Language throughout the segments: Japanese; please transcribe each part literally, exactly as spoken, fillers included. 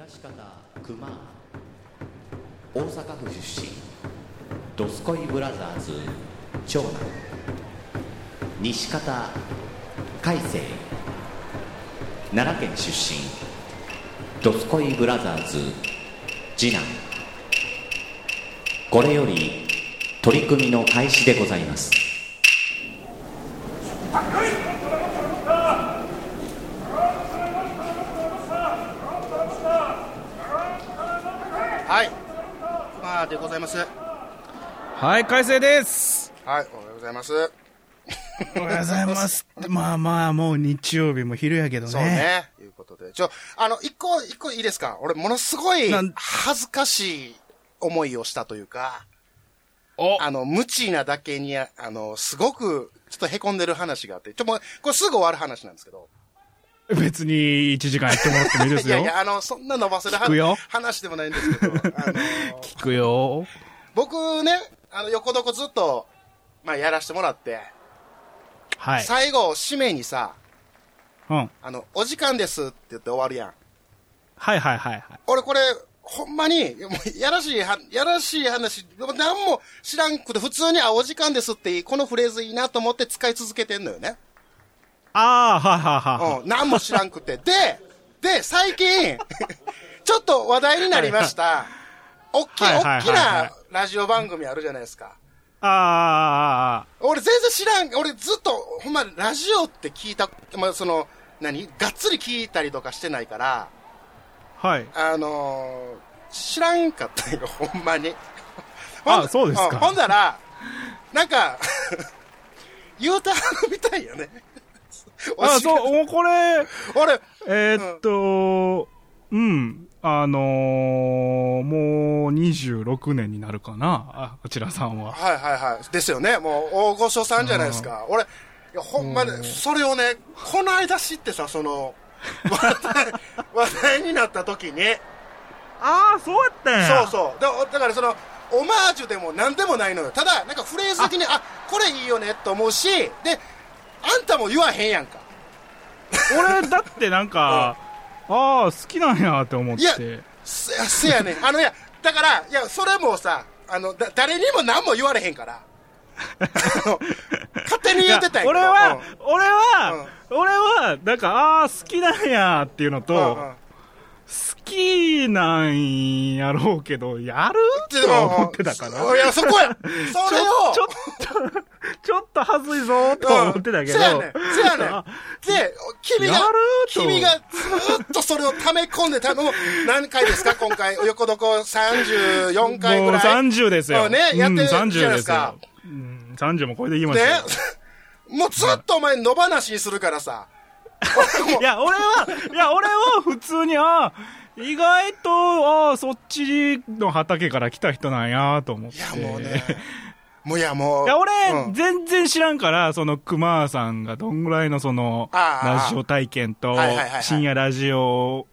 東方熊、大阪府出身、ドスコイブラザーズ長男、西方海星、奈良県出身、ドスコイブラザーズ次男。これより取り組みの開始でございます。はい、まあでございます。はい、開成です。はい、おはようございます。おはようございますまあまあ、もう日曜日も昼やけどね。そうね、いうことでちょ、あの、一個一個いいですか。俺ものすごい恥ずかしい思いをしたというか、あの、無知なだけに、あの、すごく、ちょっと凹んでる話があって、ちょ、もう、これすぐ終わる話なんですけど。別に、いちじかんやってもらってもいいですよ。いやいや、あの、そんな伸ばせる話でもないんですけど。あの聞くよ。僕ね、あの、横床ずっと、まあ、やらしてもらって、はい。最後、締めにさ、うん。あの、お時間ですって言って終わるやん。はいはいはいはい。俺これ、ほんまに、もうやらしい、やらしい話、何も知らんくて、普通に、あ、お時間ですって、このフレーズいいなと思って使い続けてんのよね。ああ、ははは。うん、何も知らんくて。で、で、最近、ちょっと話題になりました。おっきな、おっきなラジオ番組あるじゃないですか。ああ、俺全然知らん、俺ずっと、ほんま、ラジオって聞いた、まあ、その、何がっつり聞いたりとかしてないから、はい。あのー、知らんかったよ、ほんまに。あ, あ、そうですか。ほんだら、なんか、言うたみたいよね。あ、そう、もうこれ、俺、えー、っと、うん、うん、あのー、もうにじゅうろくねんになるかな、あ、こちらさんは。はいはいはい。ですよね、もう大御所さんじゃないですか。俺、いやほんまに、それをね、この間知ってさ、その、話題、話題になった時に。ああ、そうやったんや。そうそう。だ, だからその、オマージュでも何でもないのよ。ただ、なんかフレーズ的に、あ, あ、これいいよねと思うし、で、あんたも言わへんやんか。俺、だってなんか、うん、ああ、好きなんやって思って。いや、せ, せやねん。あの、いや、だから、いや、それもさ、あの、だ誰にも何も言われへんから。勝手に言ってたんやけど。俺は、うん、俺は、うん、俺は、なんか、ああ、好きなんやっていうのと、うんうん、好きなんやろうけど、やるって思ってたから。うん、いや、そこやそれをちょ、ちょっと、ちょっと恥ずいぞと思ってたけど。うん、せやねん、せやねん。で、君が、君がずっとそれを溜め込んでたのも、何回ですか、今回。横床さんじゅうよんかいぐらい。もうさんじゅうですよ。ね、やってるじゃないですか。うん、うん、さんじゅうも超えていきましたよ。ねもうずっとお前野放しにするからさ。いや、俺は、いや、俺は普通に、あ意外と、あそっちの畑から来た人なんやと思って。いや、もうね。もういや、もう。いや、俺、うん、全然知らんから、その、熊さんがどんぐらいのその、ラジオ体験と、深夜ラジオ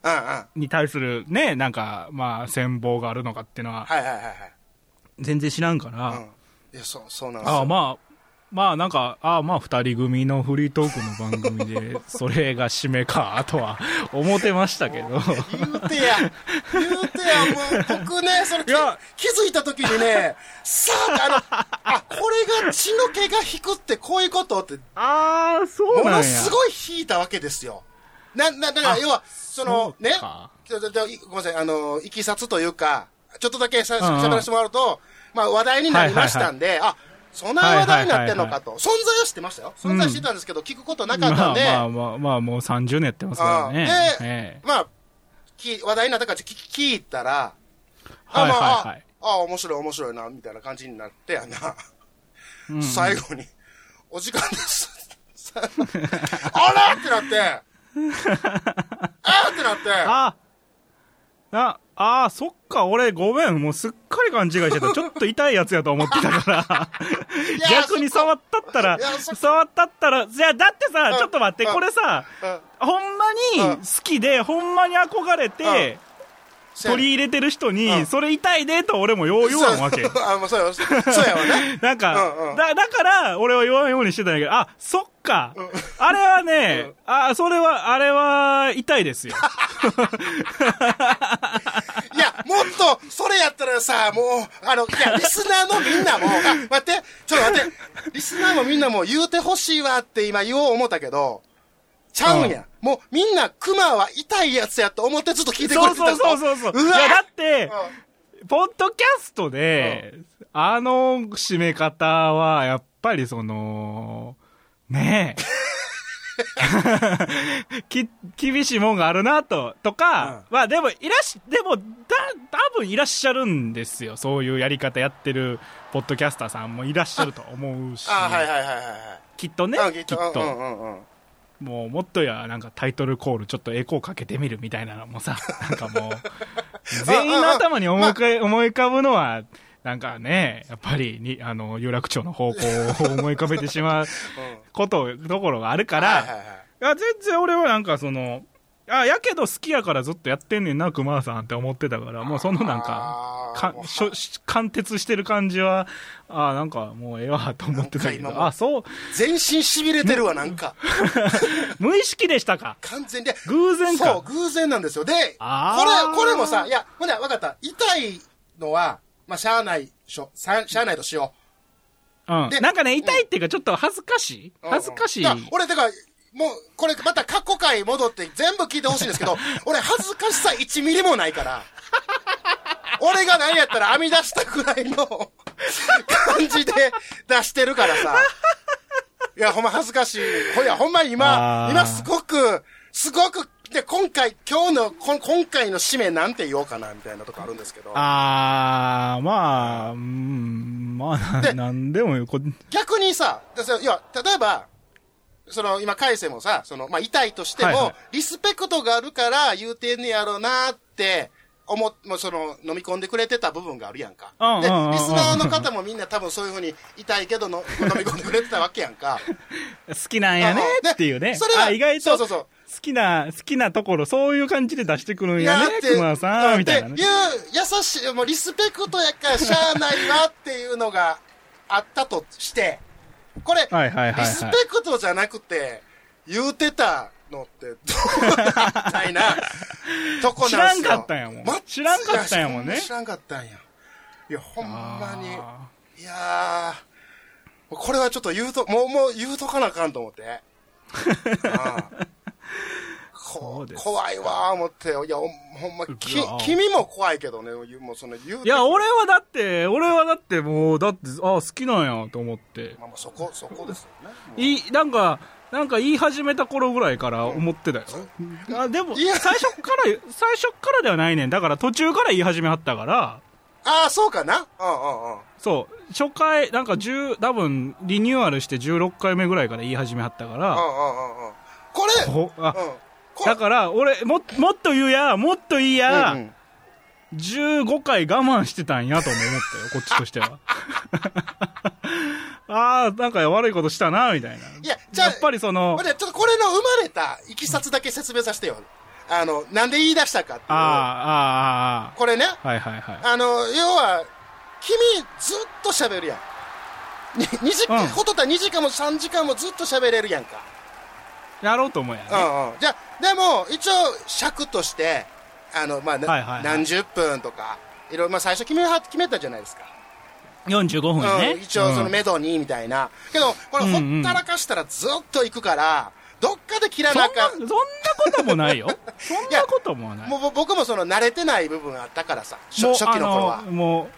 に対するね、なんか、まあ、戦法があるのかっていうのは、はいはいはいはい、全然知らんから、うんいやそうそうなんですよ。ああまあまあなんかああまあふたり組のフリートークの番組でそれが締めかとは思ってましたけど。言うてや言うてやもう僕ねそれ気づいた時にねさああのあこれが血の毛が引くってこういうことってああそうなんやものすごい引いたわけですよ。ななだから要はそのねごめんなさいあのいきさつというかちょっとだけしゃべらせてもらうと。まあ話題になりましたんで、はいはいはい、あ、そんな話題になってんのかと、はいはいはいはい、存在は知ってましたよ。存在してたんですけど、うん、聞くことなかったんで。まあまあまあ、まあ、もうさんじゅうねんやってますからね。で、ええ、まあ、き、話題になったから聞いたら、はいはいはい、あ、まあ、あ、面白い面白いな、みたいな感じになってやな。うん、最後に、お時間です。あらってなって、あってなって、あ、あ、ああ、そっか、俺、ごめん、もうすっかり勘違いしてた。ちょっと痛いやつやと思ってたから。逆に触ったったら、触ったったら、じゃあ、だってさ、ちょっと待って、これさ、ほんまに好きで、ほんまに憧れて、取り入れてる人に、それ痛いで、と俺もよう言わんわけ。あ、もうそうやわね。なんか、だ、だから、俺は言わんようにしてたんやけど、あ、そっか、あれはね、あ、それは、あれは、痛いですよ。よさ、もう、あの、いや、リスナーのみんなも、あ、待って、ちょっと待って、リスナーのみんなも言うてほしいわって今言おう思ったけど、ちゃうんや、うん。もうみんなクマは痛いやつやと思ってずっと聞いてくれてたんですよ。そうそうそうそう。うわいや、だって、うん、ポッドキャストで、うん、あの締め方は、やっぱりその、ねえ。き厳しいもんがあるなととか、うん、まあでもいらしでもだ多分いらっしゃるんですよ、そういうやり方やってるポッドキャスターさんもいらっしゃると思うし、ああはいはいはいはい、きっとね、きっと、うんうんうん、もうもっとやなんかタイトルコールちょっとエコーかけてみるみたいなのもさ、なんかもう全員の頭に思い浮かぶのは。なんかね、やっぱりにあの有楽町の方向を思い浮かべてしまうことどころがあるから、はいはいはい、いや全然俺はなんかそのあやけど好きやからずっとやってんねんなクマさんって思ってたから、もうそのなんか貫徹してる感じはあなんかもうええわと思ってたけど、あそう全身痺れてるわなんか無意識でしたか、完全で偶然か、そう偶然なんですよ。であ こ, れこれもさ、いやほんなら分かった、痛いのはまあ、しゃあないしょ、しゃあないとしよう。うん。で、なんかね、痛いっていうか、ちょっと恥ずかしい、うん、恥ずかしい。うん、俺、だから、もう、これ、また過去回戻って全部聞いてほしいんですけど、俺、恥ずかしさいちミリもないから、俺が何やったら編み出したくらいの感じで出してるからさ。いや、ほんま恥ずかしい。ほや、ほんま今、今すごく、すごく、で今回今日のこ今回の締めなんて言おうかなみたいなとこあるんですけど、ああまあうんまあでなんでもこ逆にさ、いや例えばその今海星もさ、そのまあ痛いとしても、はいはい、リスペクトがあるから言うてんねやろうなって思もうその飲み込んでくれてた部分があるやんか、うんうんうんうん、でリスナーの方もみんな多分そういう風に痛いけどの飲み込んでくれてたわけやんか好きなんやねっていうね、それはあ意外とそうそうそう好きな、好きなところ、そういう感じで出してくるんやね、クマさん、みたいなね。いう、優しい、もうリスペクトやからしゃあないわっていうのがあったとして、これ、はいはいはいはい、リスペクトじゃなくて、言うてたのって、どうみたいなとこなんすよ。知らんかったんやもん。ま、知らんかったんやもんね。知らんかったんや。いや、ほんまに。いやー、これはちょっと言うと、もう、もう言うとかなあかんと思って。ああこ怖いわー思ってよ。いや、ほんま、き、君も怖いけどね、もうその言う。いや、俺はだって、俺はだってもう、だって、ああ、好きなんやと思って。まあまあ、そこ、そこですよね。いい、なんか、なんか言い始めた頃ぐらいから思ってたよ。うん、あでも、最初から、最初からではないねん。だから途中から言い始めはったから。ああ、そうかな。うんうんうん。そう。初回、なんか十、多分、リニューアルしてじゅうろっかいめぐらいから言い始めはったから。うんうんうんうん。これこあ、うんだから俺も、もっと言うや、もっといいや、うんうん、じゅうごかい我慢してたんやと思ったよ、こっちとしては。ああ、なんか悪いことしたな、みたいな。いや、じゃあ、やっぱりその。ちょっとこれの生まれたいきさつだけ説明させてよ。あの、なんで言い出したかっていう。ああ、ああ。これね。はいはいはい。あの、要は、君ずっと喋るやん。にじかん、うん、ほとたにじかんもさんじかんもずっと喋れるやんか。やろうと思うやね。うんうん。じゃあ、でも、一応、尺として、あの、まあ、はいはいはい、何十分とか、いろいろ、まあ、最初決め、決めたじゃないですか。よんじゅうごふんね。うん、一応、その、めどに、みたいな。うん、けど、これ、ほったらかしたらずっと行くから、うんうん、どっかで切らなかそんな、そんなこともないよ。そんなこともない。もう、僕もその、慣れてない部分あったからさ、初, 初期の頃は。も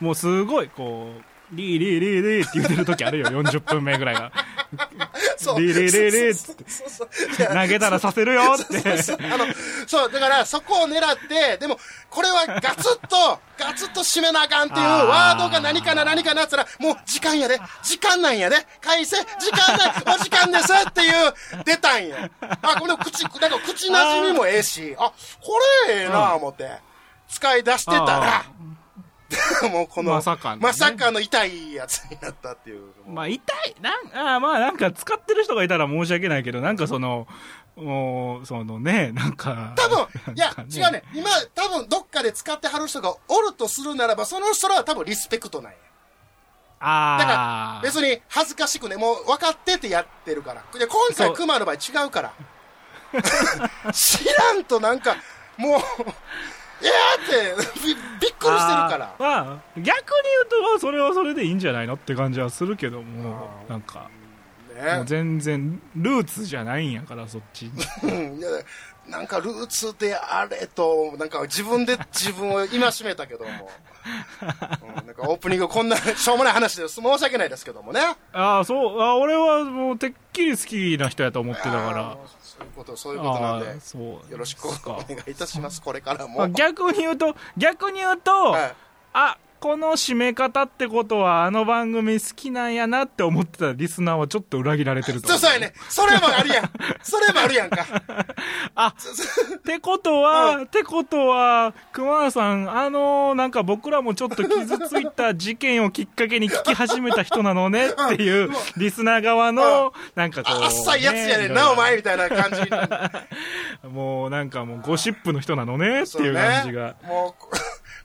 う、もう、すごい、こう、リーリーリーリーって言ってる時あるよ、よんじゅっぷんめぐらいが。リーリーリーリーって投げたらさせるよってそうそうそうそう。あの、そう、だからそこを狙って、でも、これはガツッと、ガツッと締めなあかんっていうワードが何かな何かなって言ったら、もう時間やで、時間なんやで、返せ、時間ない、お時間ですっていう、出たんや。あ、この口、なんか口馴染みもええし、あ、これええなぁ思って、使い出してたら、もうこのまさかの、ね、まさかの痛いやつになったっていう。まあ痛いなんあまあなんか使ってる人がいたら申し訳ないけど、なんかそのもうそのねなんか多分いや、ね、違うね、今多分どっかで使ってはる人がおるとするならば、その人らは多分リスペクトなんや。ああ。だから別に恥ずかしくね、もう分かっててやってるから。で今回クマの場合違うから。知らんとなんかもう。えーってびっしてるから、まあ、逆に言うとそれはそれでいいんじゃないのって感じはするけども、なんか、ね、もう全然ルーツじゃないんやからそっちいやなんかルーツであれとなんか自分で自分を戒めたけども、うん、なんかオープニングこんなしょうもない話で申し訳ないですけどもね。ああそう、あ俺はもうてっきり好きな人やと思ってたからそういうことそういうことなんで、そうよろしくお願いいたしますこれからも。逆に言うと逆に言うと、はい、あこの締め方ってことはあの番組好きなんやなって思ってたリスナーはちょっと裏切られてると思う。そうそうやね。それもあるやん。それもあるやんか。あ、ってことは、うん、ってことは熊田さんあのー、なんか僕らもちょっと傷ついた事件をきっかけに聞き始めた人なのねっていうリスナー側の、うん、なんかこう、ね、あっさいやつやねんなお前みたいな感じ。もうなんかもうゴシップの人なのねっていう感じが。そうね、もう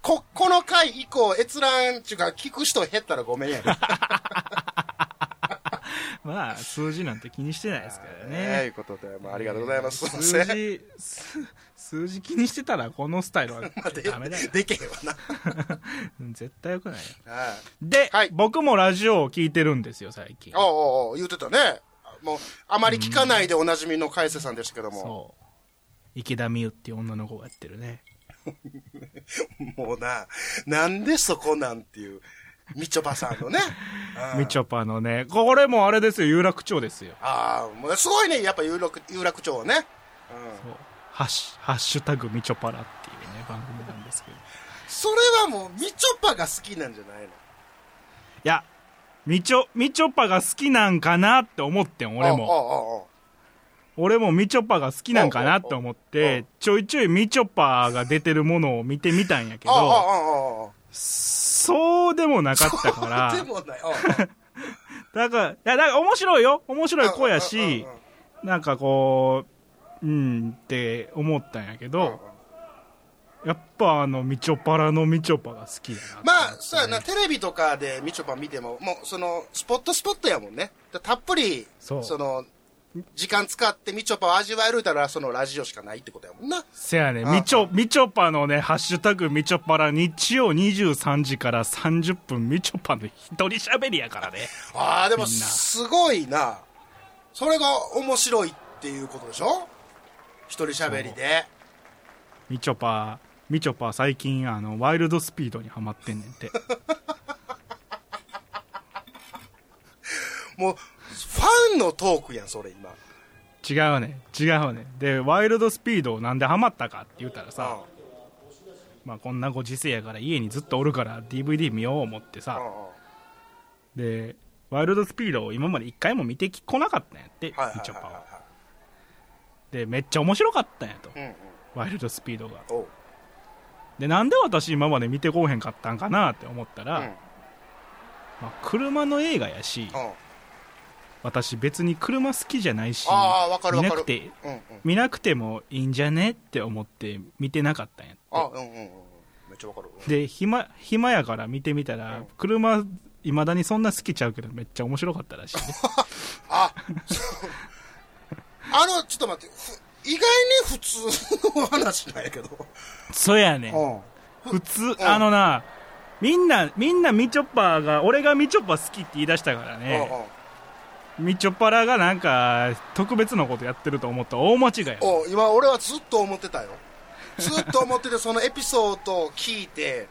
こ、この回以降、閲覧ちゅうか、聞く人減ったらごめんやね。まあ、数字なんて気にしてないですからね。ということで、まあ、ありがとうございます。数字、数字気にしてたら、このスタイルはダメだよ。でけえわな。絶対よくないよ。で、はい、僕もラジオを聞いてるんですよ、最近。おうおうおう、言うてたね。もう、あまり聞かないでおなじみの海瀬さんでしたけども。うん、そう。池田美優っていう女の子がやってるね。もうな、なんでそこなんていうみちょぱさんのねみちょぱのね、これもあれですよ、有楽町ですよ。ああ、すごいね、やっぱ有楽、有楽町ね、うん、そうハッシュ、ハッシュタグみちょぱらっていうね番組なんですけどそれはもうみちょぱが好きなんじゃないの。いや、みちょ、みちょぱが好きなんかなって思ってん俺も。おうおうおう、俺もみちょぱが好きなんかなと思ってちょいちょいみちょぱが出てるものを見てみたんやけど、そうでもなかったから。そうでもないだから、いや、だから面白いよ、面白い子やし、なんかこううんって思ったんやけど、やっぱあのみちょぱらのみちょぱが好きだな。まあそうやな、テレビとかでみちょぱ見てももうそのスポットスポットやもんね。たっぷりその時間使ってみちょぱを味わえるたらそのラジオしかないってことやもんな。せやね、みちょ、みちょぱのね、ハッシュタグみちょぱら日曜にじゅうさんじからさんじゅっぷんみちょぱの一人喋りやからね。ああ、でもすごいな、それが面白いっていうことでしょ、一人喋りで。みちょぱ、みちょぱ最近あのワイルドスピードにハマってんねんてもうファンのトークやんそれ今。違うね、違うね。でワイルドスピードをなんでハマったかって言ったらさ、まあこんなご時世やから家にずっとおるから ディーブイディー 見よう思ってさ、でワイルドスピードを今まで一回も見てこなかったんやってみちょぱは。でめっちゃ面白かったんやと、うんうん、ワイルドスピードが。でなんで私今まで見てこうへんかったんかなって思ったら、うん、まあ、車の映画やし、私別に車好きじゃないし、見なくて、うんうん、見なくてもいいんじゃねって思って見てなかったんやって。あ、うんうん、めっちゃわかる。で暇、暇やから見てみたら、うん、車いまだにそんな好きちゃうけどめっちゃ面白かったらしい、ね、ああのちょっと待って、意外に普通の話なんやけど。そうやね、うん、普通、うん、あのな、みんなみんなみちょぱが、俺がみちょぱ好きって言い出したからね、うんうん、みちょぱらがなんか特別なことやってると思ったら大間違い。お、今俺はずっと思ってたよ、ずっと思っててそのエピソードを聞いて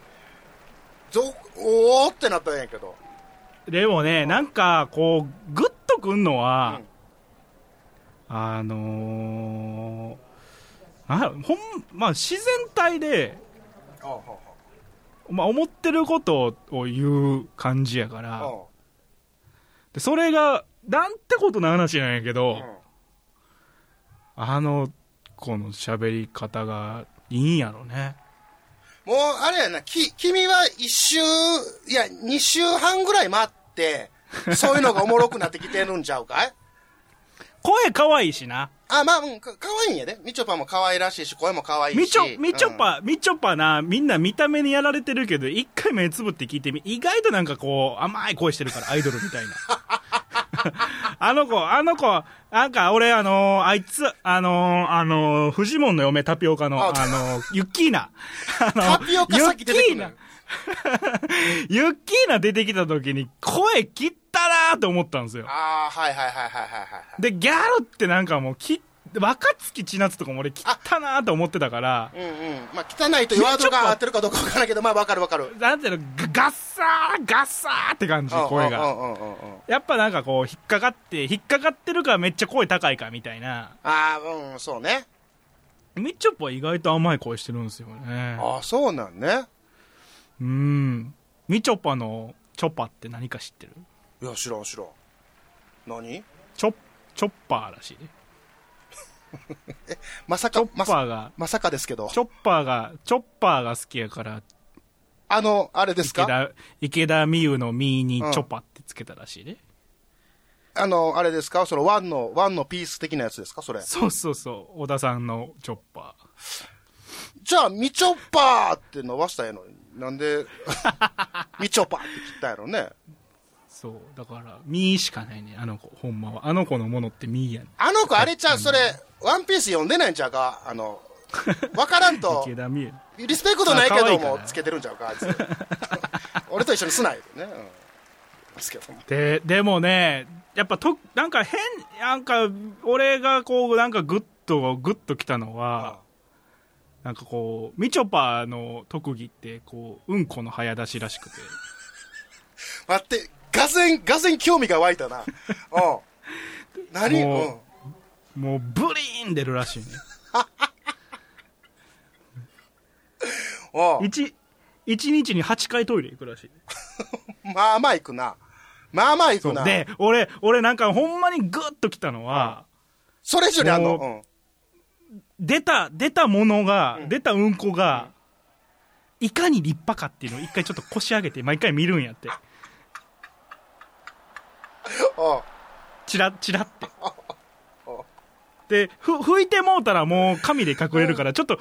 おーってなったんやけど。でもね、なんかこうグッとくんのは、うん、あのー、あほん、まあ、自然体で、ああ、まあ、思ってることを言う感じやから。ああ、でそれがなんてことな話なんやけど、うん、あの子の喋り方がいいんやろね。もうあれやな、き君はいっしゅう、いやにしゅうはんぐらい待ってそういうのがおもろくなってきてるんちゃうかい声かわいいしな。あ、まあ、うん、か, かわいいんやで、ね、みちょぱもかわいらしいし声もかわいいし。みちょ、みちょぱ、うん、みちょぱな、みんな見た目にやられてるけど一回目つぶって聞いてみ、意外となんかこう甘い声してるからアイドルみたいなあの子、あの子、なんか俺あのー、あいつあのー、あのー、フジモンの嫁タピオカのあ、あのー、ユッキーナあのー、タピオカ先出てくるユッキーナ出てきた時に声切ったなーって思ったんですよ。ああ、はいはいはいはいはいはい。でギャルってなんかもう切若槻千夏とかも俺切ったなーって思ってたから。うんうん。まあ汚いというワードが合ってるかどうかわからないけど、まあわかるわかる。なんていうのガッサーガッサーって感じ声が。やっぱなんかこう引っかかって引っかかってるからめっちゃ声高いかみたいな。ああ、うんそうね。みちょぱ意外と甘い声してるんですよね。ああそうなんね。うーん、みちょぱのチョパって何か知ってる？いや知らん知らん。何？チョチョッパーらしいね。まさかチョッパーがまさかですけど。チョッパーがチョッパーが好きやから。あのあれですか？池田、池田美優のミーにチョパってつけたらしいね。うん、あのあれですか？そのワンのワンのピース的なやつですかそれ？そうそうそう。小田さんのチョッパー。じゃあみちょぱーって伸ばしたやのに。なんでみちょぱって切ったやろね。そうだからみーしかないねあの子。ほんまはあの子のものってみーやね。あの子あれちゃうそれワンピース読んでないんちゃうか。あの分からんとリスペクトないけどもつけてるんちゃうかあいつ俺と一緒にすないでね、うん、ですけども。ででもねやっぱとなんか変なんか俺がこうなんかグッとグッときたのは、うんなんかこうみちょぱの特技ってこううんこの早出しらしくて待ってがぜんがぜん興味が湧いたなおう何もう、うん、もうブリーン出るらしいねおう 1, いちにちにはちかいトイレ行くらしい、ね、まあまあ行くなまあまあ行くなで俺俺なんかほんまにグッときたのは、うん、それ以上にあんの、うん出た、出たものが、うん、出たうんこが、うん、いかに立派かっていうのを一回ちょっと腰上げて、毎回見るんやって。おうチラッ、チラッって。おうで、ふ、拭いてもうたらもう紙で隠れるから、ちょっと、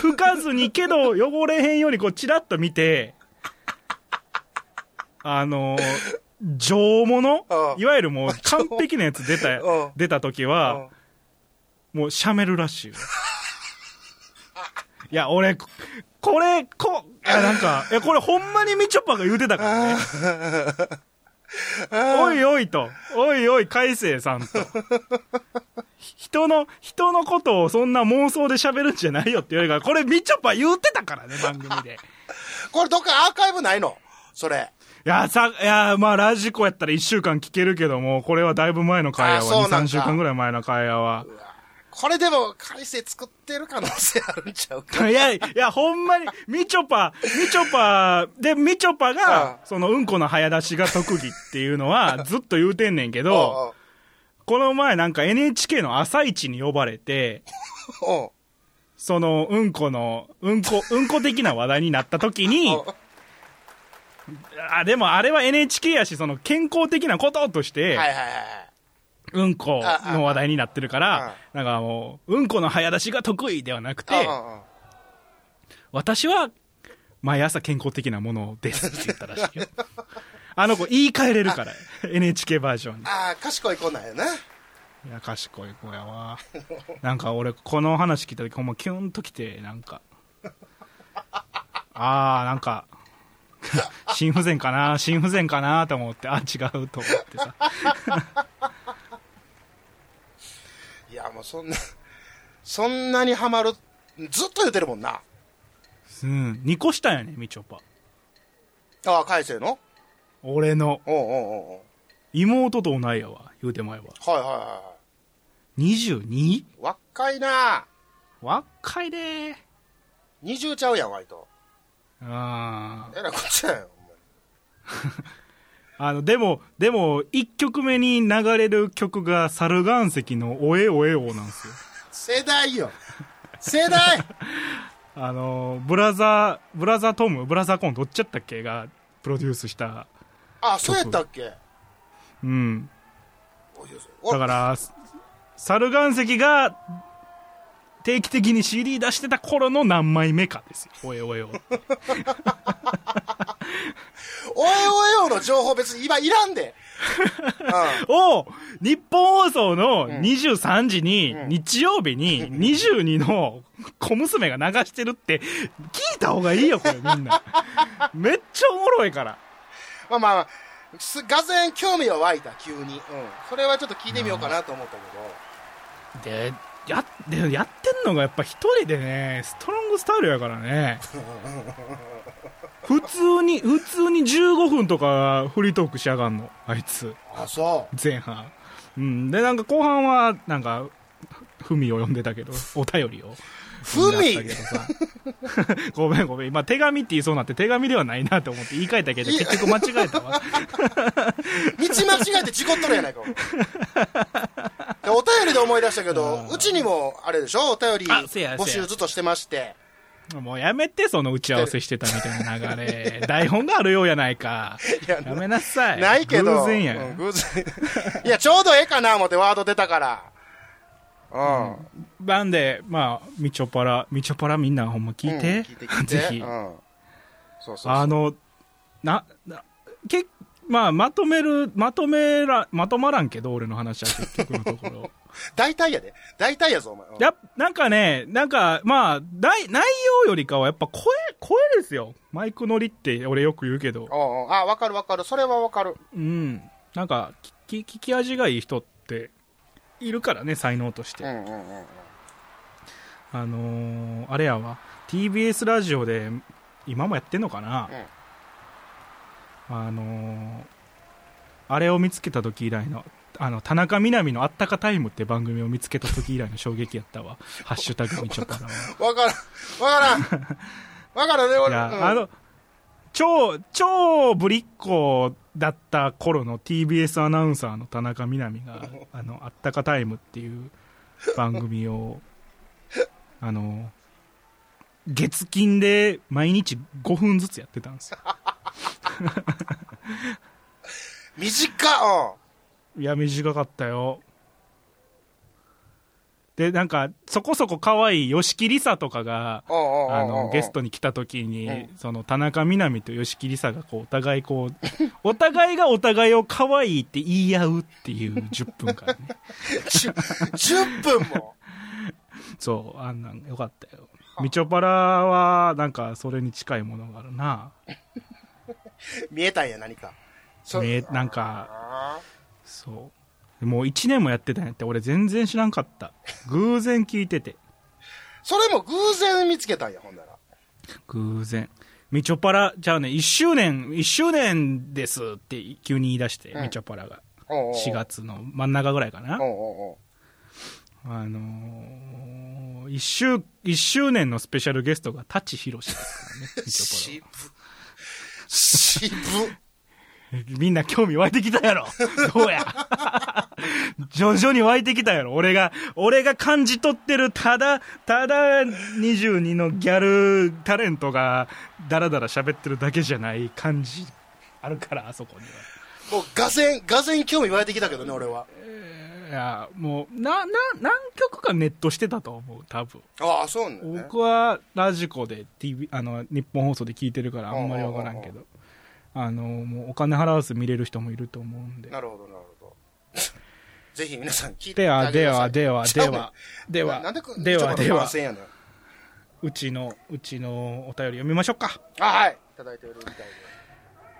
拭かずにけど汚れへんようにこう、チラッと見て、あのー、上物いわゆるもう完璧なやつ出た、出た時は、もうしゃべるらしいよ。いや俺これこなんかいやこれほんまにみちょぱが言うてたからね。おいおいとおいおい海星さんと人の人のことをそんな妄想でしゃべるんじゃないよって言われるからこれみちょぱ言うてたからね番組で。これどっかアーカイブないの？それ。いやさいやまあラジコやったらいっしゅうかん聞けるけどもこれはだいぶ前の会話は にさんしゅうかんぐらい前の会話は。これでも改正作ってる可能性あるんちゃうかいやいやほんまにみちょぱみちょぱでみちょぱがああそのうんこの早出しが特技っていうのはずっと言うてんねんけどああこの前なんか エヌエイチケー の朝一に呼ばれてああそのうんこのうんこうんこ的な話題になった時にあああでもあれは エヌエイチケー やしその健康的なこととしてはいはいはいうんこの話題になってるから、なんかもう、うんこの早出しが得意ではなくて、私は毎朝健康的なものですって言ったらしいよ。あの子言い換えれるから、エヌエイチケー バージョンに。ああ、賢い子なんやな。いや、賢い子やわ。なんか俺、この話聞いた時、ほんまキュンときて、なんか。ああ、なんか。心不全かな心不全かなと思ってあ違うと思ってさいやもうそんなそんなにハマるずっと言うてるもんなうんにこ下やねみちょぱああ海星の俺のおうおうおう妹と同いやわ言うてまえばはいはいはいにじゅうに若いな若いでにじゅうちゃうやん割とあえらいこっちゃよあのでもでもいっきょくめに流れる曲が猿岩石のおえおえおなんですよ世代よ世代あのブラザーブラザートムブラザーコーンどっちやったっけがプロデュースしたあそうやったっけうんだから猿岩石が定期的に シーディー 出してた頃の何枚目かですよ。おえおえお。おえおえおの情報別に今いらんで。を日本放送のにじゅうさんじに、うん、日曜日ににじゅうにの小娘が流してるって聞いた方がいいよこれみんなめっちゃおもろいからまあまあがぜん興味は湧いた急に、うん、それはちょっと聞いてみようかなと思ったけど、うん、でや, でやってんのがやっぱ一人でねストロングスタイルやからね普通に普通にじゅうごふんとかフリートークしやがんのあいつ。あ、そう前半、うん、でなんか後半はなんかフミを呼んでたけどお便りをフミごめんごめん今手紙って言いそうになって手紙ではないなと思って言い換えたけど結局間違えたわ道間違えて事故っとるやないかお便りで思い出したけどうちにもあれでしょお便り募集ずっとしてましてもうやめてその打ち合わせしてたみたいな流れ台本があるようやないかい や, やめなさいないけど偶然や、うん、偶然いやちょうどええかな思ってワード出たからうんうん、なんでまあみちょぱらみちょぱらみんなほんま聞いて、うん、聞いて聞いてぜひ、うん、そうそうそうあのななけまあまとめるまとめらまとまらんけど俺の話は結局のところ大体やで大体やぞお前、うん、やなんかねなんかまあ内容よりかはやっぱ声声ですよマイク乗りって俺よく言うけどおうおうあ分かる分かるそれは分かるうんなんか聞き聞き味がいい人っているからね才能として、うんうんうん、あのー、あれやわ ティービーエス ラジオで今もやってんのかな、うん、あのー、あれを見つけた時以来のあの田中みな実のあったかタイムって番組を見つけた時以来の衝撃やったわハッシュタグみちょぱらわからんわからんわからんね俺、うん、あの超超ぶりっ子だった頃の ティービーエス アナウンサーの田中みな実があのあったかタイムっていう番組をあの月金で毎日ごふんずつやってたんですよ短っいや短かったよでなんかそこそこ可愛い吉木りさとかがおうおうおうおうあのゲストに来た時に、うん、その田中みな実と吉木りさがこうお互いこうお互いがお互いを可愛いって言い合うっていうじゅっぷんかんねじゅっぷんもそうあんなんよかったよみちょぱらはなんかそれに近いものがあるな見えたんや何か見えなんかそうもういちねんもやってたんやって俺全然知らんかった偶然聞いててそれも偶然見つけたんやほんなら偶然みちょぱらじゃあねいっしゅうねんいっしゅうねんですって急に言い出して、うん、みちょぱらがおうおうしがつの真ん中ぐらいかなおうおうあのー、1, 週1周年のスペシャルゲストが舘ひろしですからね渋渋みんな興味湧いてきたやろどうや徐々に湧いてきたやろ俺が、俺が感じ取ってるただ、ただにじゅうにのギャルタレントがダラダラ喋ってるだけじゃない感じあるから、あそこには。もうがぜん、がぜん興味湧いてきたけどね、俺は。えー、いや、もう、な、な、何曲かネットしてたと思う、多分。ああ、そうなんだ、ね。僕はラジコで、ティーブイ、あの、日本放送で聞いてるからあんまりわからんけど。あのもうお金払わず見れる人もいると思うんでなるほどなるほどぜひ皆さん聞いてあげてくださいではではではではではではではうちのうちのお便り読みましょうかあはいいただいておるみたいで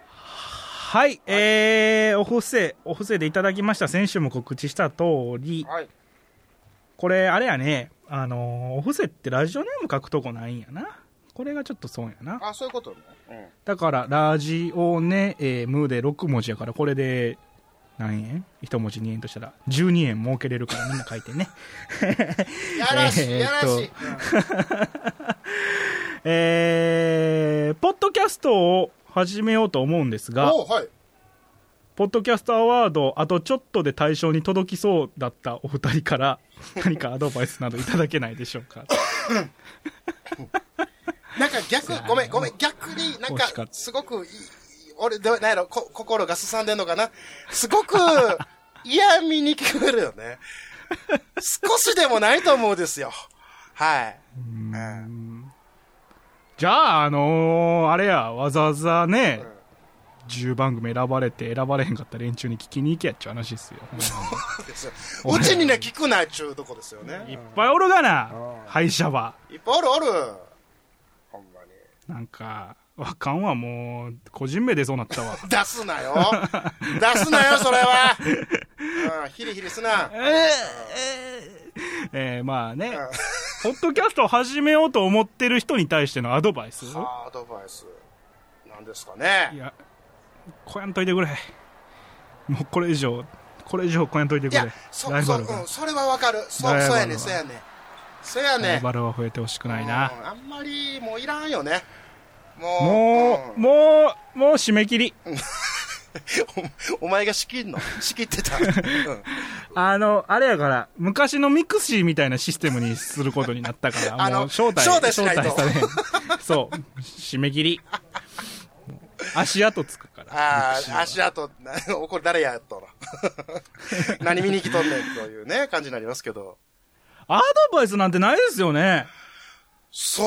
はい、はい、えー、お布施お布施でいただきました先週も告知した通り、はい、これあれやねあのお布施ってラジオネーム書くとこないんやなこれがちょっと損やなあそういうことね、うん、だからラジオネームでろく文字やからこれで何円いち文字にえんとしたらじゅうにえん儲けれるからみんな書いてねやらしいやらしい、うん、えー、ポッドキャストを始めようと思うんですが、はい、ポッドキャストアワードあとちょっとで大賞に届きそうだったお二人から何かアドバイスなどいただけないでしょうかなんか逆ごめんごめん逆になんかすごくいい俺なんやろこ心がすさんでんのかなすごく嫌味に聞こえるよね少しでもないと思うんですよはいうん、うん、じゃああのー、あれやわざわざね、うん、じゅうばん組選ばれて選ばれへんかった連中に聞きに行けっちゅう話ですよ。そうですよ。うちにね聞くなっちゅうとこですよね。いっぱいおるがな、歯医者は。いっぱいおるおる。ほんまに。なんかわかんわ、もう個人名出そうなったわ。出すなよ。出すなよそれは。うん、ヒリヒリすな。えー、えー、えー、まあね。ポッドキャストを始めようと思ってる人に対してのアドバイス。あ、アドバイス。なんですかね。いや、こやんといてくれ。もうこれ以上、これ以上こやんといてくれ。いや、そ、そ、うん、それはわかる。そ、そうやね、そうやね。そうやね。ライバルは増えてほしくないな。うん、あんまりもういらんよね。もう、もう、うん、もう、もう締め切り。お, お前が仕切んの仕切ってた、うん、あのあれやから昔のミクシーみたいなシステムにすることになったからあのもう招待招待しないと招待されそう締め切り足跡つくからああ足跡これ誰やと何見に来とんねんというね感じになりますけどアドバイスなんてないですよね。そう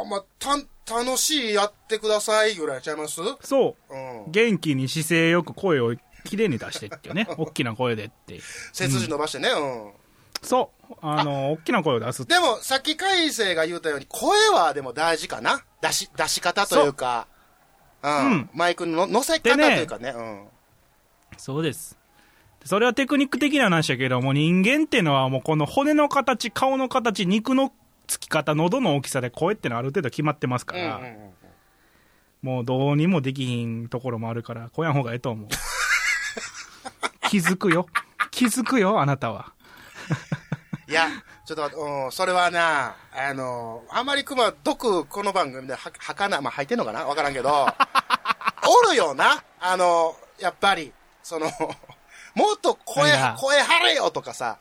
あんまたん楽しいやってくださいぐらいちゃいます？そう、うん、元気に姿勢よく声をきれいに出してっていうね大きな声でって背筋伸ばしてね、うんうん、そうあのあ大きな声を出すってでもさっき海星が言ったように声はでも大事かな出し出し方というか う, うん、うん、マイクの乗せ方というか ね, ね、うん、そうですそれはテクニック的な話やけども人間ってのはもうこの骨の形顔の形肉のつき方喉の大きさで声ってのはある程度決まってますから、うんうんうんうん、もうどうにもできひんところもあるから声の方がええと思う気づくよ気づくよあなたはいやちょっと待って、うん、それはなあのあまりくま毒この番組ではかなまあ吐いてんのかな分からんけどおるよなあのやっぱりそのもっと声声張れよとかさ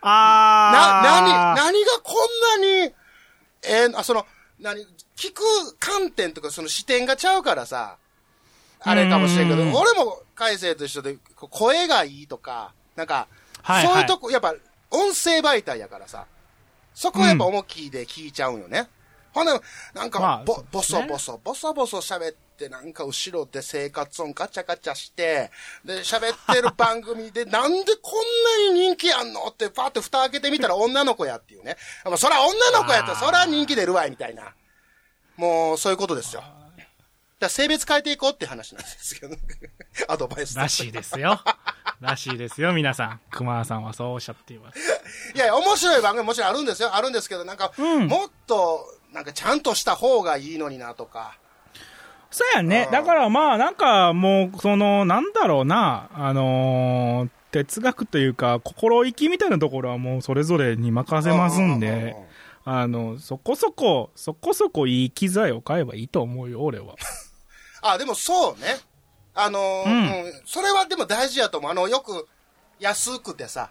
あな、何、何がこんなに、えー、あ、その、何、聞く観点とかその視点がちゃうからさ、あれかもしれんけど、俺も海星と一緒で、声がいいとか、なんか、はいはい、そういうとこ、やっぱ、音声媒体やからさ、そこはやっぱ重きで聞いちゃうんよね。うん、ほんで、なんか、まあ、ぼ、ぼそぼそ、ぼそぼそ喋って、なんか後ろで生活音ガチャガチャして、で、喋ってる番組で、なんでこん人気あんのってパッと蓋開けてみたら女の子やっていうね。そら女の子やったらそら人気出るわいみたいな。もうそういうことですよ。だから性別変えていこうって話なんですけど、アドバイスらしいですよ。らしいですよ皆さん。熊田さんはそうおっしゃっています。いやいや面白い番組もちろんあるんですよ。あるんですけどなんか、うん、もっとなんかちゃんとした方がいいのになとか。そうやね。だからまあなんかもうそのなんだろうなあのー。哲学というか心意気みたいなところはもうそれぞれに任せますんで、あのそこそこそこそこいい機材を買えばいいと思うよ俺は。あでもそうね、あの、うんうん、それはでも大事やと思う。あのよく安くてさ、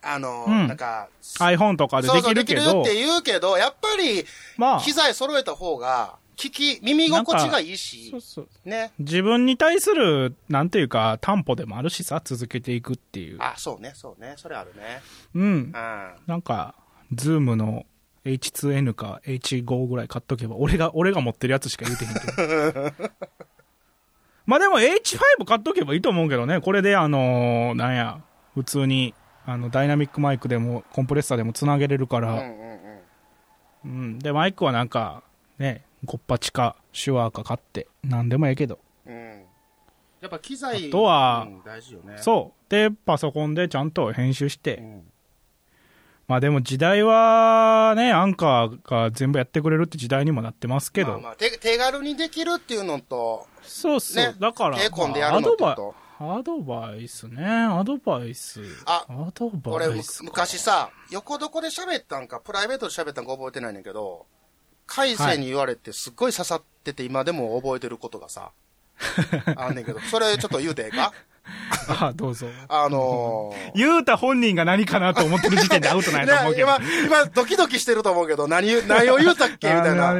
あの、うん、なんか iPhone とかでできるけど、そうそうできるって言うけどやっぱり、まあ、機材揃えた方が。聞き耳心地がいいし、そうそうね、自分に対するなんていうか担保でもあるしさ、続けていくっていう。あ、そうね、そうね、それあるね。うん。あ、なんかズームの エイチツーエヌ か エイチファイブ ぐらい買っとけば、俺が俺が持ってるやつしか言うてへんけど。まあでも エイチファイブ 買っとけばいいと思うけどね。これであのー、なんや普通にあのダイナミックマイクでもコンプレッサーでもつなげれるから。うんうんうん。うん、でマイクはなんかね。コッパチかシュワーか買って何でもええけど、うん、やっぱ機材あとは、うん、大事よね。そうでパソコンでちゃんと編集して、うん、まあでも時代はねアンカーが全部やってくれるって時代にもなってますけど、まあまあ、手, 手軽にできるっていうのとそうそう、ね、だから、まあ、アドバアドバイスねアドバイスあアドバイス俺昔さ横どこで喋ったんかプライベートで喋ったんか覚えてないんだけど海星に言われてすっごい刺さってて今でも覚えてることがさ、はい、あんねんけどそれちょっと言うてええかああどうぞあのー、言うた本人が何かなと思ってる時点でアウトないと思うけど、ね、今今ドキドキしてると思うけど何何を言うたっけみたいな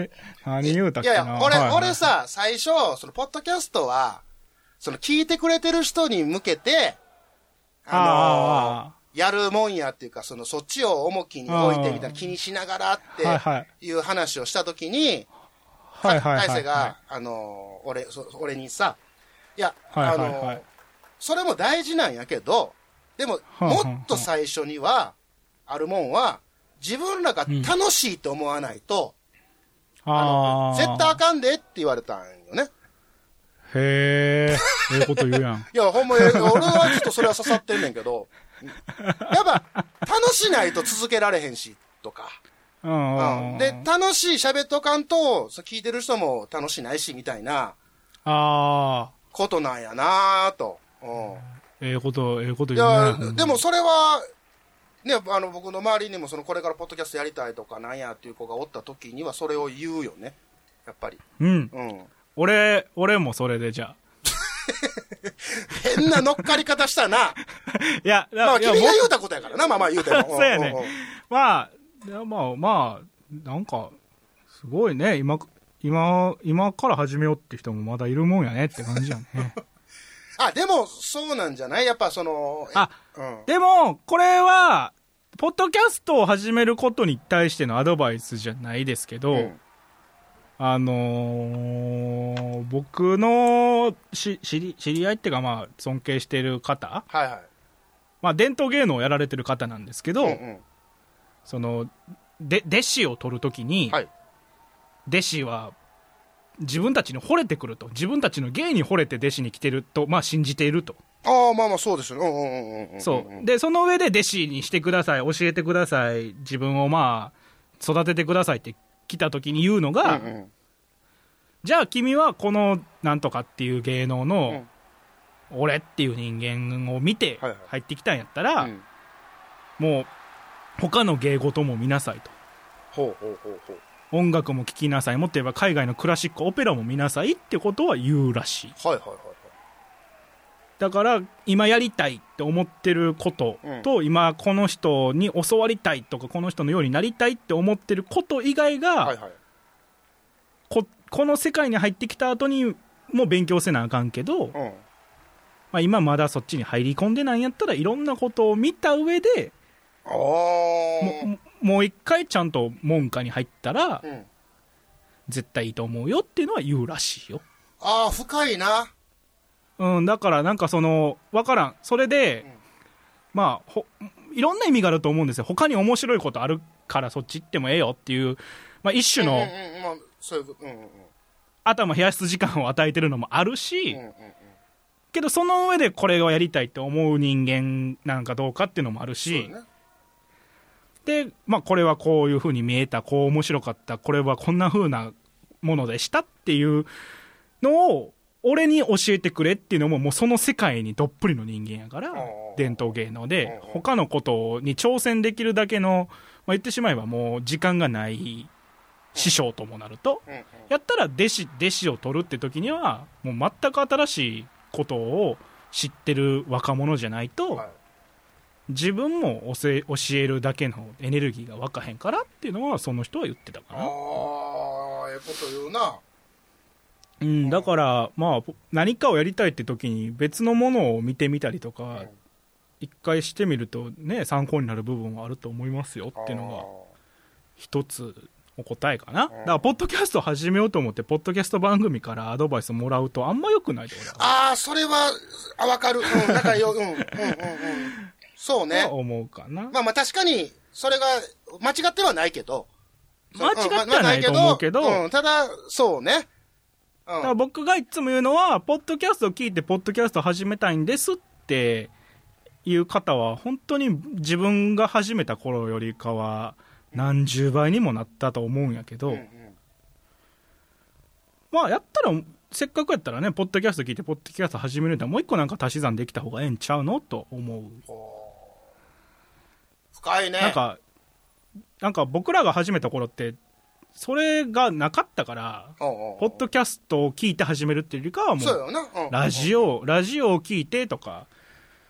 何言うたっけないやいや俺、はいはい、俺さ最初そのポッドキャストはその聞いてくれてる人に向けてあのーあやるもんやっていうか、その、そっちを重きに置いてみたいな、気にしながらっていう話をしたときに、はいはい、大勢が、はいはいはい、あの、俺、俺にさ、いや、はいはいはい、あのそれも大事なんやけど、でももっと最初にはあるもんは自分らが楽しいと思わないと、うん、ああ絶対あかんでって言われたんよね。へー、ええこと言うやん。いやほんま俺はちょっとそれは刺さってんねんけどやっぱ楽しないと続けられへんしとか、うんうん、で楽しい喋っとかんと聞いてる人も楽しないしみたいなあことなんやなぁと、うん、ええことええこと言うな。いやでもそれはね、あの僕の周りにもそのこれからポッドキャストやりたいとかなんやっていう子がおった時にはそれを言うよねやっぱり。うん、うん、俺俺もそれでじゃあ変な乗っかり方したな。いや、まあ、君が言うたことやからな、まあまあ言うても。そうやね。まあ、まあ、まあ、なんか、すごいね、今、今、今から始めようって人もまだいるもんやねって感じやね。あ、でも、そうなんじゃない？やっぱその、あ、うん、でも、これは、ポッドキャストを始めることに対してのアドバイスじゃないですけど、うん、あのー、僕のし知り、知り合いっていうか、まあ、尊敬してる方、はいはい、まあ、伝統芸能をやられてる方なんですけど、うんうん、そので弟子を取るときに、はい、弟子は自分たちに惚れてくると、自分たちの芸に惚れて弟子に来てると、まあ、信じていると。ああ、まあまあそうですよね。そう。で、その上で弟子にしてください、教えてください、自分をまあ育ててくださいって来た時に言うのが、うんうん、じゃあ君はこのなんとかっていう芸能の俺っていう人間を見て入ってきたんやったら、はいはい、もう他の芸事も見なさいと、ほうほうほうほう、音楽も聴きなさい、もっと言えば海外のクラシックオペラも見なさいってことは言うらしい、はいはいはいはい、だから今やりたいって思ってることと、うん、今この人に教わりたいとかこの人のようになりたいって思ってること以外が、はいはい、こ, この世界に入ってきた後にも勉強せなあかんけど、うん、まあ、今まだそっちに入り込んでないんやったらいろんなことを見た上で、あ も, もう一回ちゃんと門下に入ったら、うん、絶対いいと思うよっていうのは言うらしいよ。ああ深いな。うん、だからなんかその分からん、それで、うん、まあほいろんな意味があると思うんですよ。他に面白いことあるからそっち行ってもええよっていう、まあ、一種の頭冷やす時間を与えてるのもあるし、うんうんうん、けどその上でこれをやりたいって思う人間なんかどうかっていうのもあるし、そうね、で、まあ、これはこういう風に見えた、こう面白かった、これはこんな風なものでしたっていうのを俺に教えてくれっていうのも、もうその世界にどっぷりの人間やから、伝統芸能で他のことに挑戦できるだけの、まあ、言ってしまえばもう時間がない師匠ともなると、やったら弟子弟子を取るって時にはもう全く新しいことを知ってる若者じゃないと自分も教え、教えるだけのエネルギーが湧かへんからっていうのはその人は言ってたかな。ああ、ええこと言うな。うん、だから、まあ、何かをやりたいって時に別のものを見てみたりとか一回してみるとね、参考になる部分はあると思いますよっていうのが一つお答えかな。だからポッドキャスト始めようと思ってポッドキャスト番組からアドバイスもらうとあんま良くないで。ああ、それは分かる、うん、なんかよ、うんうんうんうん、そうね、思うかな。まあまあ確かにそれが間違ってはないけど、間違ってはないと思うけど、うん、ただそうね、だから僕がいつも言うのは、ポッドキャストを聞いてポッドキャストを始めたいんですっていう方は本当に自分が始めた頃よりかは何十倍にもなったと思うんやけど、うんうん、まあやったらせっかくやったらね、ポッドキャスト聞いてポッドキャスト始めるんだ、もう一個なんか足し算できた方がええんちゃうのと思う。深いね。なんか、なんか僕らが始めた頃ってそれがなかったから、おうおうおう、ポッドキャストを聞いて始めるっていうよりかはもう、そうよな、うん、ラジオ、うん、ラジオを聞いてとか、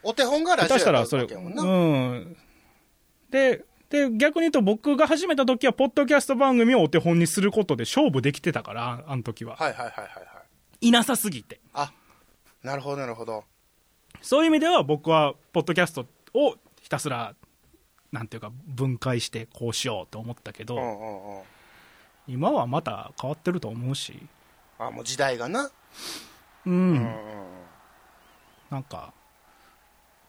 お手本がラジオだったらそれ、うん。で、で逆に言うと僕が始めた時はポッドキャスト番組をお手本にすることで勝負できてたから、あの時は。はいはいはいはいはい。いなさすぎて。あ、なるほどなるほど。そういう意味では僕はポッドキャストをひたすらなんていうか分解してこうしようと思ったけど。おうおうおう、今はまた変わってると思うし、あ、もう時代がな、うん、うん、なんか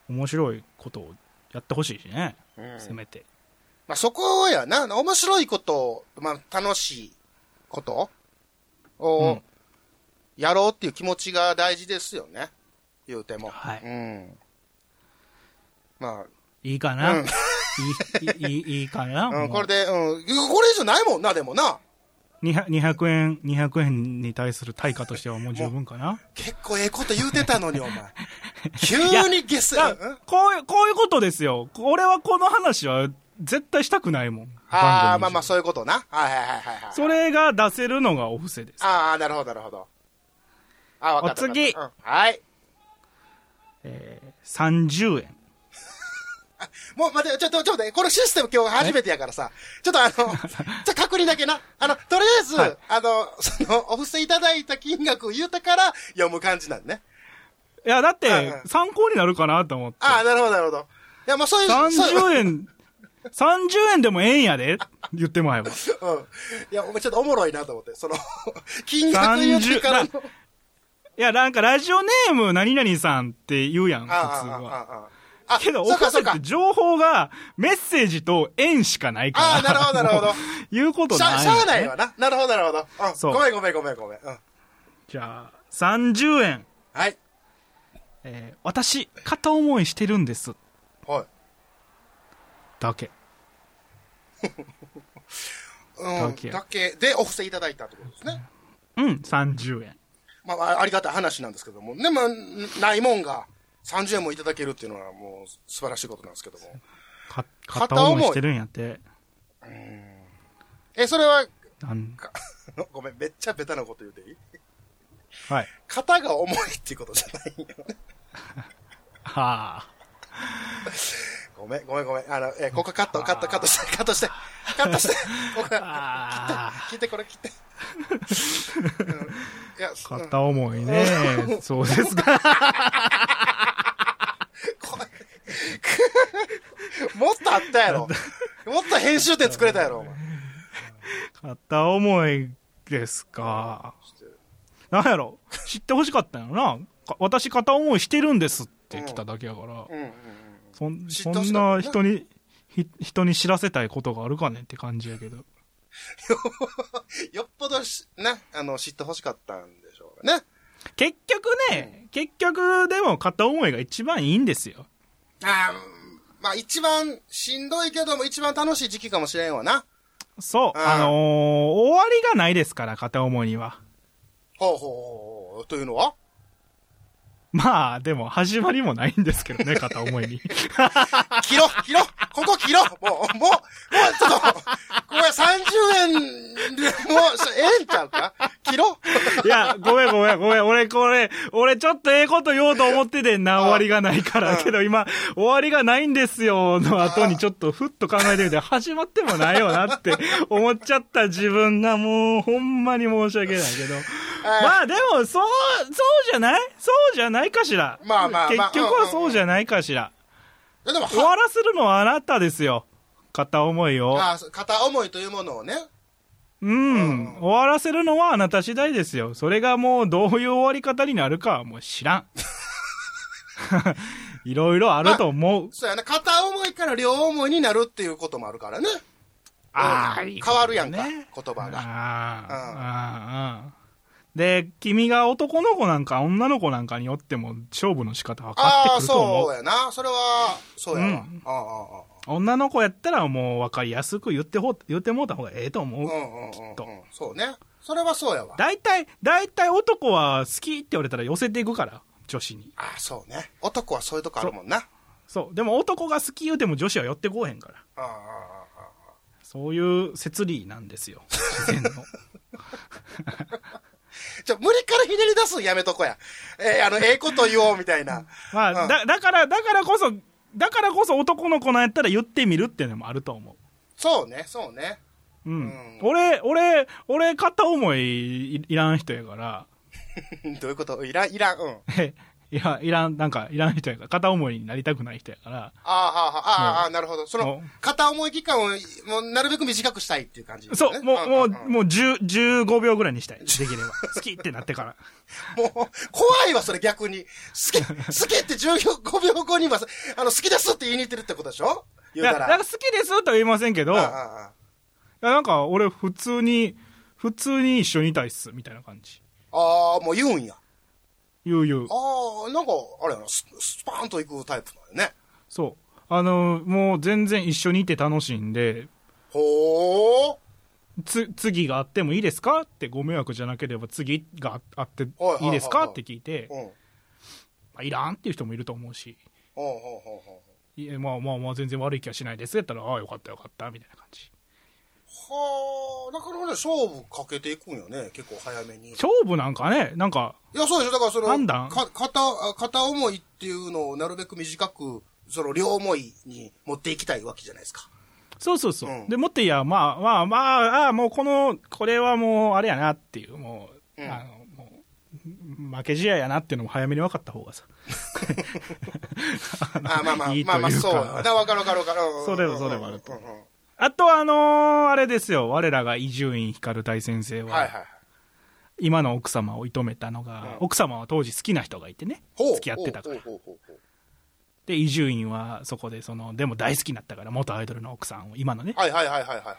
面白いことをやってほしいしね、うん、せめて、まあ、そこやな、面白いこと、まあ、楽しいことをやろうっていう気持ちが大事ですよね、言うても、はい、うん、まあいいかな、うん、い, い, い, い, いいかな、うん、これで、うん、これ以上ないもんな、でもな、にひゃくえん、にひゃくえんに対する対価としてはもう十分かな。結構ええこと言うてたのにお前急にゲス、うん、こういうこういうことですよ。俺はこの話は絶対したくないもん。ああ、まあまあそういうことな。はいはいはいはい。それが出せるのがお布施です。ああ、なるほどなるほど。あ、わかった。お次、うん、はい。えー、さんじゅうえん。もう待って、ちょっと、ちょっと、このシステム今日初めてやからさ、ちょっとあの、じゃ確認だけな。あの、とりあえず、はい、あの、その、お布施いただいた金額を言うたから読む感じなんね。いや、だって、参考になるかなと思って。ああ、なるほど、なるほど。いや、もうそういう。さんじゅうえん、さんじゅうえんでもええんやで言ってもらえば。うん。いや、お前ちょっとおもろいなと思って、その、金額言ってからの。いや、なんかラジオネーム何々さんって言うやん、普通は。あ、けど、お布施って情報がメッセージと縁しかないから。ああ、なるほど、なるほど。言うことない、ね。しゃ、しゃあないわな。なるほど、なるほど。うん、そう。ごめん、ごめん、ごめん、ごめん。うん。じゃあ、さんじゅうえん。はい。えー、私、片思いしてるんです。はい。だけ。うん、だけ。だけでお布施いただいたってことですね。うん、さんじゅうえん。まあ、ありがたい話なんですけども。でも、ないもんが。さんじゅうえんもいただけるっていうのはもう素晴らしいことなんですけども。か、片思いしてるんやって。うん。え、それは、なんか、ごめん、めっちゃベタなこと言うていい？はい。肩が重いっていうことじゃないよね。はあ。ごめん、ごめん、ごめん。あの、え、ここカット、カット、カットして、カットして、カットして、ここ、切って、これ切って。いや、片思いね。そうですか。もっとあったやろ。もっと編集点作れたやろ、お前。片思いですか。なんやろ、知ってほしかったんやろな。私片思いしてるんですって来ただけやから、うんうんうん、そ, そんな人に人に知らせたいことがあるかねって感じやけど。よっぽどしな、あの、知ってほしかったんでしょうね。結局ね、うん、結局でも片思いが一番いいんですよ。あー、まあ一番しんどいけども一番楽しい時期かもしれんわな。そう、あ、あのー、終わりがないですから、片思いには。ほうほうほう、というのは？まあでも始まりもないんですけどね、片思いに。切ろ切ろ、ここ切ろ、もうもうもうちょっとこれさんじゅうえんでもうええんちゃうか、切ろ。いや、ごめんごめんごめん、俺これ俺ちょっとええこと言おうと思っててんな、終わりがないから、うん、けど今終わりがないんですよの後にちょっとふっと考えてみて、始まってもないよなって思っちゃった自分がもうほんまに申し訳ないけど、まあでもそうそうじゃないそうじゃないないかしら、まあまあまあ、結局はそうじゃないかしら、うんうんうん、終わらせるのはあなたですよ、片思いを。あ、片思いというものをね、うん、うん、終わらせるのはあなた次第ですよ。それがもうどういう終わり方になるかはもう知らん。いろいろあると思う、まあ、そうやな、片思いから両思いになるっていうこともあるからね。ああ、変わるやんか、ね、言葉が。ああ、うん、ああ、で、君が男の子なんか女の子なんかによっても勝負の仕方分かってくると思う。ああ、そうやな。それは、そうやな。うん、ああああ、女の子やったらもう分かりやすく言ってほ、言ってもうた方がええと思う。うんうんうん、きっと。そうね。それはそうやわ。大体、大体男は好きって言われたら寄せていくから、女子に。ああ、そうね。男はそういうとこあるもんな。そう。そうでも男が好き言うても女子は寄ってこうへんから。ああああああ。そういう摂理なんですよ。自然の。ちょ、無理からひねり出すやめとこや。えー、あの、ええこと言おうみたいな。まあ、うん、だ、だから、だからこそ、だからこそ男の子なんやったら言ってみるっていうのもあると思う。そうね、そうね。うん。うん、俺、俺、俺、片思いいらん人やから。どういうこと？いらん、いらん、うん。いや、いらん、なんか、いらない人やから、片思いになりたくない人やから。ああ、ああ、なるほど。その、片思い期間を、もう、なるべく短くしたいっていう感じ、ね。そう、もう、もう、もう、じゅうごびょうぐらいにしたい。できれば。好きってなってから。もう、怖いわ、それ逆に。好き、好きってじゅうごびょうごには、あの、好きですって言いに行ってるってことでしょ？言うたら。いや、なんか好きですとは言いませんけど、ああああ、いや、なんか、俺、普通に、普通に一緒にいたいっす、みたいな感じ。ああ、もう言うんや。言う言う。ああ、なんか、あれやな、ス、スパーンと行くタイプなんよね。そう。あのー、もう全然一緒にいて楽しいんで。ほー。つ、次があってもいいですかって、ご迷惑じゃなければ次があっていいですかって聞いて、うん、まあ、いらんっていう人もいると思うし。ほうほうほうほう。いや、まあまあまあ、全然悪い気はしないです。やったら、ああ、よかったよかった、みたいな感じ。はあ、なかなかね、勝負かけていくんよね、結構早めに。勝負なんかね、なんか。いや、そうでしょ、だからその、判断か、片、片思いっていうのをなるべく短く、その、両思いに持っていきたいわけじゃないですか。そうそうそう。うん、で、もっていや、まあまあまあ、あもうこの、これはもう、あれやなっていう、もう、うん、あの、もう、負け試合やなっていうのも早めに分かった方がさ。あ、まあまあ、いいというか、まあまあ、そう。だから分かる分かる分かる。それはそれはあると。うんうんうん、あとはあのー、あれですよ。我らが伊集院光大先生は、はいはいはい、今の奥様を射止めたのが、うん、奥様は当時好きな人がいてね、付き合ってたから。で、伊集院はそこで、その、でも大好きになったから、元アイドルの奥さんを、今のね。はいはいはいはいはい。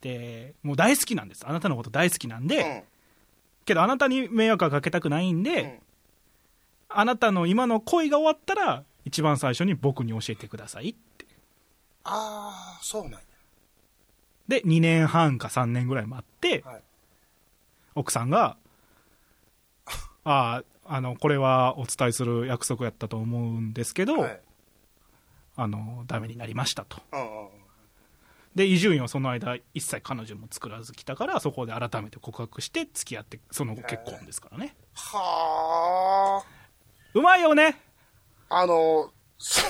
で、もう大好きなんです。あなたのこと大好きなんで、うん、けどあなたに迷惑はかけたくないんで、うん、あなたの今の恋が終わったら、一番最初に僕に教えてくださいって。ああ、そうなんや。で、にねんはんかさんねんぐらい待って、はい、奥さんが、ああ、あの、これはお伝えする約束やったと思うんですけど、はい、あの、ダメになりましたと。うんうん、で、伊集院はその間、一切彼女も作らず来たから、そこで改めて告白して付き合って、その後結婚ですからね。はあ。うまいよね。あの、そ、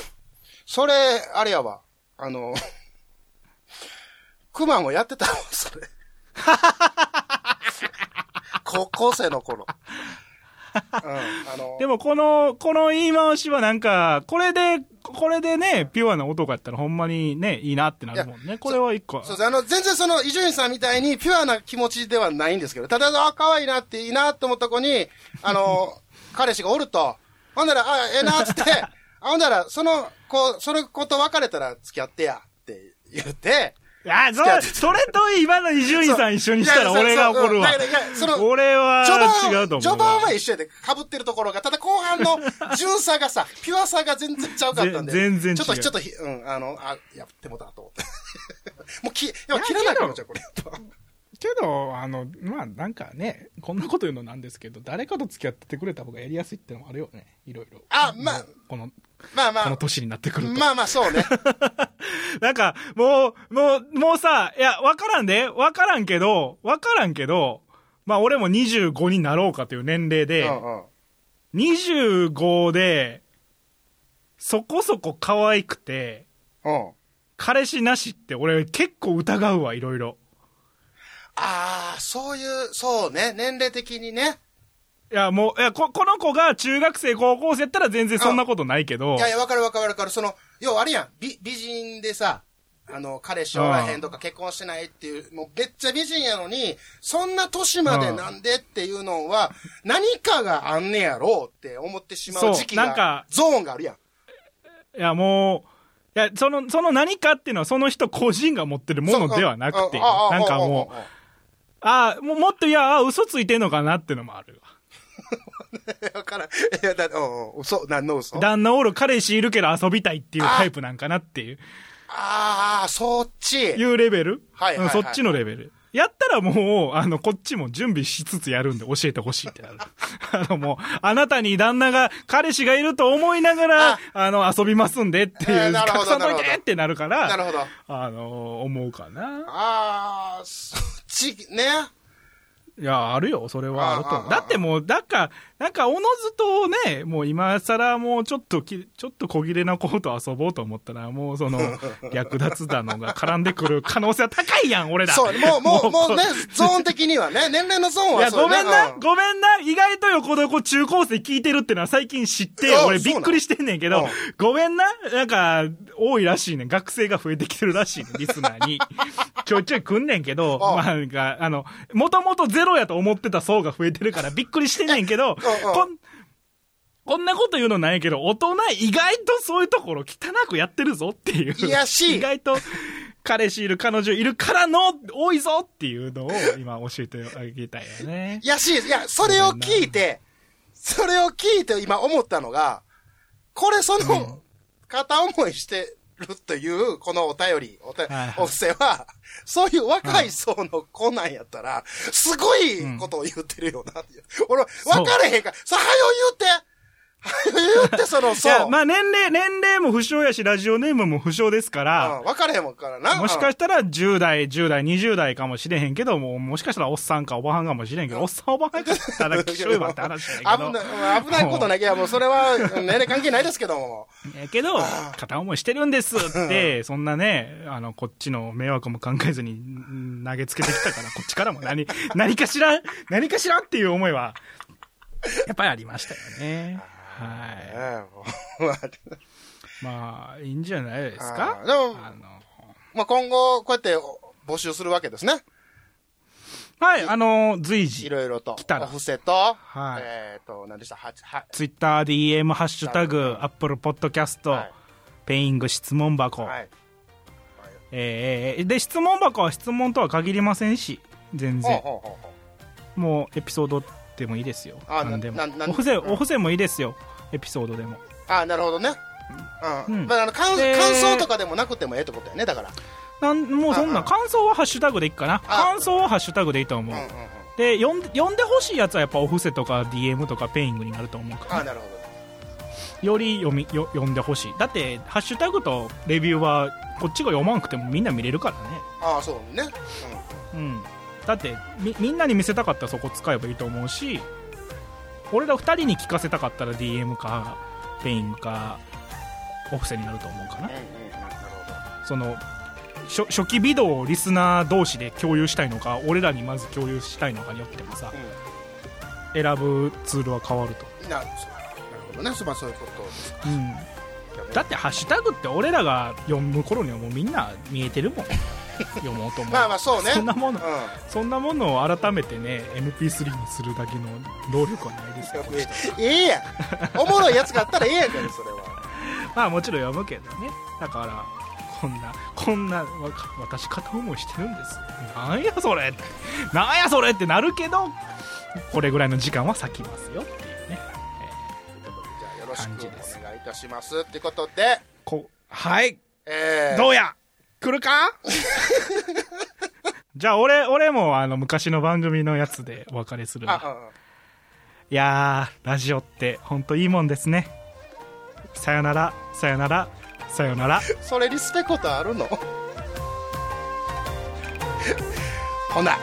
それ、あれやわ。あの、クマもやってたもん、それ。高校生の頃。うん、あのでも、この、この言い回しはなんか、これで、これでね、ピュアな男やったらほんまにね、いいなってなるもんね。これは一個。そうです。あの、全然その、伊集院さんみたいにピュアな気持ちではないんですけど、ただ、あ、可愛いなって、いいなって思った子に、あの、彼氏がおると、ほんなら、あ、ええなって、ほんなら、その子、その子と別れたら付き合ってや、って言って、いや、そ、それと今の伊集院さん一緒にしたら俺が怒るわ。俺は違うと思う。序盤は一緒やで、被ってるところが、ただ後半の純さがさ、ピュアさが全然ちゃうかったんで。全然違う。ちょっと、ちょっと、うん、あの、あ、やってもだと思って。もうき、やっぱ切らなくなっちゃう、これ。けど、あの、まあ、なんかね、こんなこと言うのなんですけど、誰かと付き合っててくれた方がやりやすいってのもあるよね、いろいろ。あ、まあ。このまあまあ。この年になってくると。まあまあ、そうね。なんか、もう、もう、もうさ、いや、わからんで、わからんけど、わからんけど、まあ俺もにじゅうごになろうかという年齢で、うんうん、にじゅうごで、そこそこ可愛くて、うん、彼氏なしって俺結構疑うわ、いろいろ。ああ、そういう、そうね、年齢的にね。いや、もう、いや、こ、この子が中学生、高校生やったら全然そんなことないけど。いやいや、わかるわかるわかる。その、要はあれやん、美、美人でさ、あの、彼氏おらへんとか結婚してないっていう、もうめっちゃ美人やのに、そんな年までなんでっていうのは、何かがあんねやろうって思ってしまう時期が、なんかゾーンがあるやん。いや、もう、いや、その、その何かっていうのはその人個人が持ってるものではなくて、なんかもう、ああ、もうもっと、いや、嘘ついてんのかなっていうのもあるよ。わからん。いや、だ、うん、嘘、何の嘘？旦那おる彼氏いるけど遊びたいっていうタイプなんかなっていう。ああ、そっち。いうレベル？はいはいはい、そっちのレベル。やったらもう、あの、こっちも準備しつつやるんで教えてほしいってなる。あの、もう、あなたに旦那が、彼氏がいると思いながら、あ, あの、遊びますんでっていう、隠さんといてってなるから、なるほど。あの、思うかな。ああ、そっち、ね。いや、あるよ、それはあると思う。だってもう、なんか、なんか、おのずとね、もう今更もうちょっとき、ちょっと小切れな子と遊ぼうと思ったら、もうその、略奪だのが絡んでくる可能性は高いやん、俺ら。そう、もう、もう、もうね、ゾーン的にはね、年齢のゾーンはそうね。いや、ごめんな、うん、ごめんな、意外と横どこ中高生聞いてるってのは最近知って、俺びっくりしてんねんけど、うん、ごめんな、なんか、多いらしいねん。学生が増えてきてるらしいねん、リスナーに。ちょいちょい来んねんけど、まあ、なんか、あの、もともとゼロやと思ってた層が増えてるからびっくりしてんねんけど、おうおうこん、こんなこと言うのないけど、大人意外とそういうところ汚くやってるぞっていう。いやしい。意外と彼氏いる、彼女いるからの多いぞっていうのを今教えてあげたいよね。いやしい。いや、それを聞いて、それを聞いて今思ったのが、これその、片思いしてるという、このお便り、お便り、はいはい、お布施は、そういう若い層の子なんやったら、すごいことを言ってるよなって、うん。俺、分かれへんから、さ、はよ言うて言ってその、そう。まあ年齢、年齢も不詳やし、ラジオネームも不詳ですから。うん、分かれへんもんからな。もしかしたらじゅう代、じゅう代、にじゅう代かもしれへんけど、もう、もしかしたらおっさんかおばはんかもしれんけど、おっさんおばはんかったらきしょいわって話じゃないけど。危ない、危ないことなきゃ、もうそれは年齢関係ないですけども。やけど、片思いしてるんですって、そんなね、あの、こっちの迷惑も考えずに投げつけてきたから、こっちからも何、何かしら、何かしらっていう思いは、やっぱりありましたよね。はい。まあ、いいんじゃないですか。でも、あのまあ、今後、こうやって募集するわけですね。はい、あの、随時。いろいろと。来たら。お布施と、はい。えっ、ー、と、何でしたは、はい。Twitter、ディーエム、ハッシュタグ、Apple Podcast、はい、Peing 質問箱。はい。えー、で、質問箱は質問とは限りませんし、全然。ほうほうほうもう、エピソード、でもいいですよ。あなんでもお布施、お布施もいいですよ。エピソードでも。あ、なるほどね。うん。うん、まあ、あの感想とかでもなくてもええってことだよね。だから。なんもうそんな感想はハッシュタグでいいかな。感想はハッシュタグでいいと思う。うんうんうん、で読んで読んでほしいやつはやっぱお布施とか ディーエム とかペイングになると思うから。あ、なるほど。より読みよ読んでほしい。だってハッシュタグとレビューはこっちが読まなくてもみんな見れるからね。あ、そうね。うん。うんだって み, みんなに見せたかったらそこ使えばいいと思うし俺らふたりに聞かせたかったら ディーエム かペインかお布施になると思うかな、うんうん、なるほどその 初, 初期ビデオをリスナー同士で共有したいのか俺らにまず共有したいのかによってもさ、うん、選ぶツールは変わるとなるほどねそばそういうことですか、うんだってハッシュタグって俺らが読む頃にはもうみんな見えてるもん読もうと思うまあまあそうねそんなもの、うん、そんなものを改めてね エムピースリー にするだけの能力はないですよええやんおもろいやつがあったらええやんかねそれはまあもちろん読むけどねだからこんなこんな私片思いしてるんですなんやそれなんやそれってなるけどこれぐらいの時間は割きますよっていうね感じです。お願いいたしますってことで、こはい、えー、どうや来るか？じゃあ俺俺もあの昔の番組のやつでお別れするわ。あああいやーラジオって本当いいもんですね。さよならさよならさよなら。それリスペクトあるの？ほな。